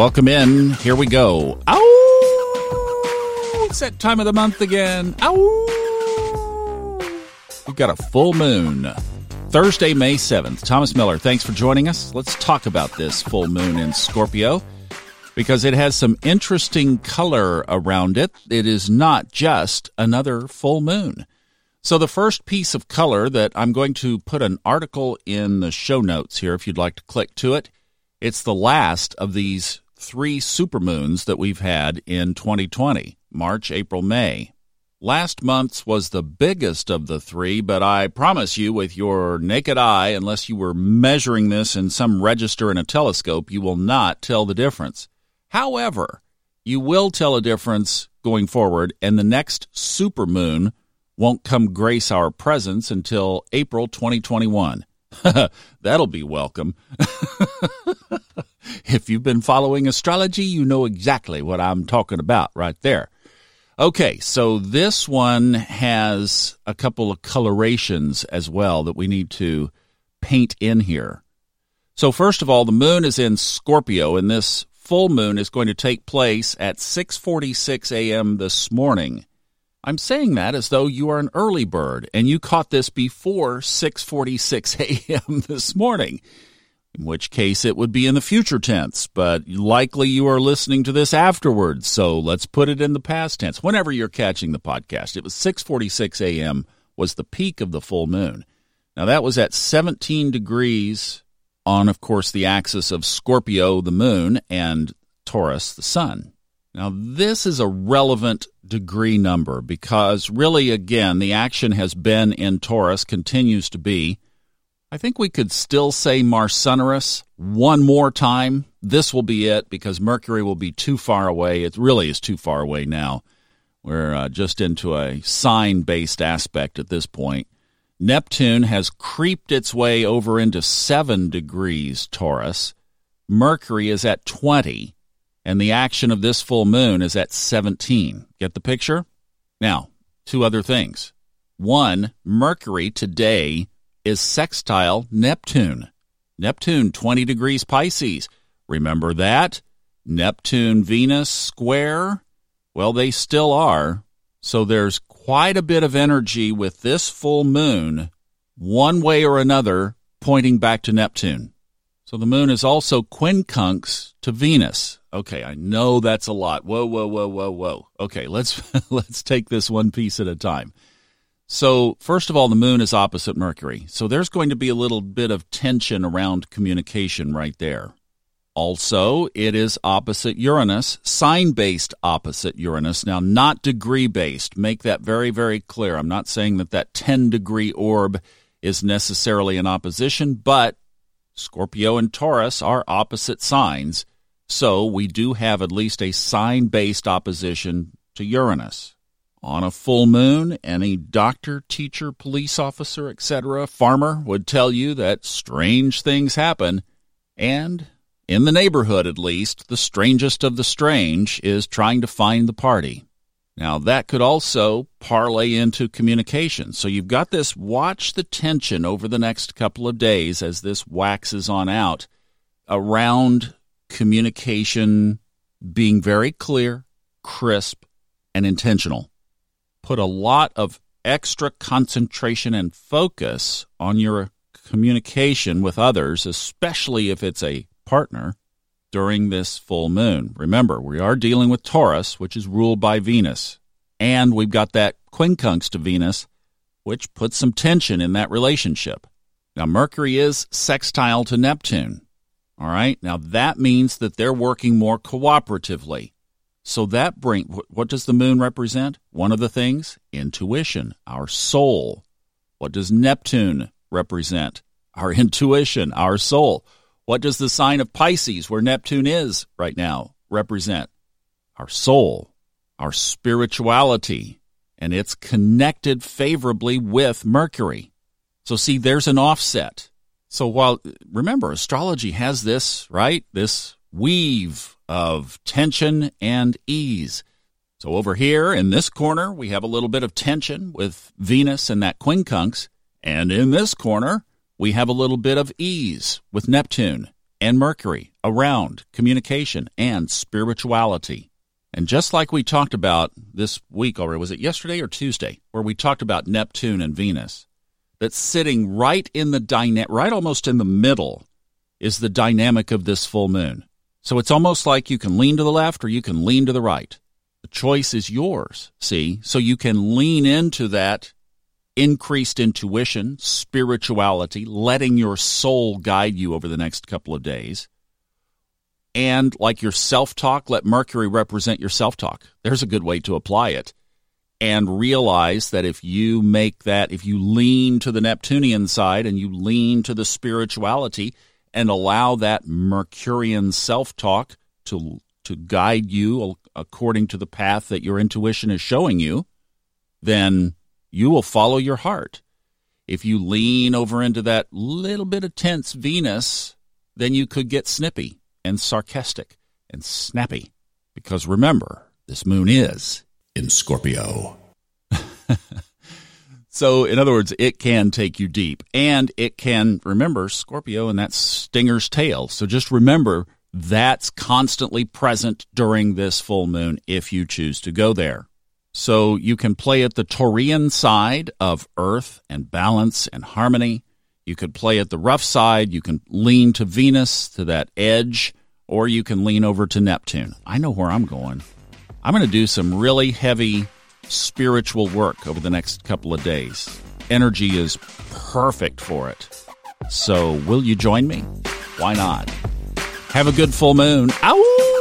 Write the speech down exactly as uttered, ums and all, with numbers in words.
Welcome in. Here we go. Ow! It's that time of the month again. Ow! We've got a full moon. Thursday, May seventh. Thomas Miller, thanks for joining us. Let's talk about this full moon in Scorpio, because it has some interesting color around it. It is not just another full moon. So the first piece of color that I'm going to put an article in the show notes here, if you'd like to click to it, it's the last of these three supermoons that we've had in twenty twenty, March, April, May. Last month's was the biggest of the three, but I promise you with your naked eye, unless you were measuring this in some register in a telescope, you will not tell the difference. However, you will tell a difference going forward, and the next supermoon won't come grace our presence until April twenty twenty-one. That'll be welcome. If you've been following astrology, you know exactly what I'm talking about right there. Okay, so this one has a couple of colorations as well that we need to paint in here. So first of all, the moon is in Scorpio, and this full moon is going to take place at six forty-six a.m. this morning. I'm saying that as though you are an early bird, and you caught this before six forty-six a.m. this morning, in which case it would be in the future tense, but likely you are listening to this afterwards, so let's put it in the past tense. Whenever you're catching the podcast, it was six forty-six a.m. was the peak of the full moon. Now, that was at seventeen degrees on, of course, the axis of Scorpio, the moon, and Taurus, the sun. Now, this is a relevant degree number because, really, again, the action has been in Taurus, continues to be. I think we could still say Mars-Uranus one more time. This will be it because Mercury will be too far away. It really is too far away now. We're uh, just into a sign-based aspect at this point. Neptune has creeped its way over into seven degrees Taurus. Mercury is at twenty, and the action of this full moon is at seventeen. Get the picture? Now, two other things. One, Mercury today is sextile Neptune. Neptune, twenty degrees Pisces. Remember that? Neptune, Venus, square? Well, they still are. So there's quite a bit of energy with this full moon, one way or another, pointing back to Neptune. So the moon is also quincunx to Venus. Okay, I know that's a lot. Whoa, whoa, whoa, whoa, whoa. Okay, let's let's take this one piece at a time. So, first of all, the moon is opposite Mercury. So there's going to be a little bit of tension around communication right there. Also, it is opposite Uranus, sign-based opposite Uranus. Now, not degree-based. Make that very, very clear. I'm not saying that that ten-degree orb is necessarily an opposition, but Scorpio and Taurus are opposite signs. So we do have at least a sign-based opposition to Uranus. On a full moon, any doctor, teacher, police officer, et cetera, farmer would tell you that strange things happen. And in the neighborhood, at least, the strangest of the strange is trying to find the party. Now, that could also parlay into communication. So you've got this watch the tension over the next couple of days as this waxes on out around communication being very clear, crisp, and intentional. Put a lot of extra concentration and focus on your communication with others, especially if it's a partner, during this full moon. Remember, we are dealing with Taurus, which is ruled by Venus, and we've got that quincunx to Venus, which puts some tension in that relationship. Now, Mercury is sextile to Neptune, all right? Now, that means that they're working more cooperatively. So that brings, what does the moon represent? One of the things, intuition, our soul. What does Neptune represent? Our intuition, our soul. What does the sign of Pisces, where Neptune is right now, represent? Our soul, our spirituality, and it's connected favorably with Mercury. So see, there's an offset. So while, remember, astrology has this, right, this weave of tension and ease. So over here in this corner, we have a little bit of tension with Venus and that quincunx. And in this corner, we have a little bit of ease with Neptune. and Mercury around communication and spirituality. And just like we talked about this week already, was it yesterday or Tuesday, where we talked about Neptune and Venus, that's sitting right in the dyna- right almost in the middle is the dynamic of this full moon. So it's almost like you can lean to the left or you can lean to the right. The choice is yours, see? So you can lean into that increased intuition, spirituality, letting your soul guide you over the next couple of days. And like your self-talk, let Mercury represent your self-talk. There's a good way to apply it. And realize that if you make that, if you lean to the Neptunian side and you lean to the spirituality and allow that Mercurian self-talk to to guide you according to the path that your intuition is showing you, then you will follow your heart. If you lean over into that little bit of tense Venus, then you could get snippy and sarcastic and snappy. Because remember, this moon is in Scorpio. So, in other words, it can take you deep. And it can, remember, Scorpio and that stinger's tail. So just remember, that's constantly present during this full moon if you choose to go there. So you can play at the Taurian side of earth and balance and harmony. You could play at the rough side. You can lean to Venus, to that edge, or you can lean over to Neptune. I know where I'm going. I'm going to do some really heavy spiritual work over the next couple of days. Energy is perfect for it. So will you join me? Why not? Have a good full moon. Ow!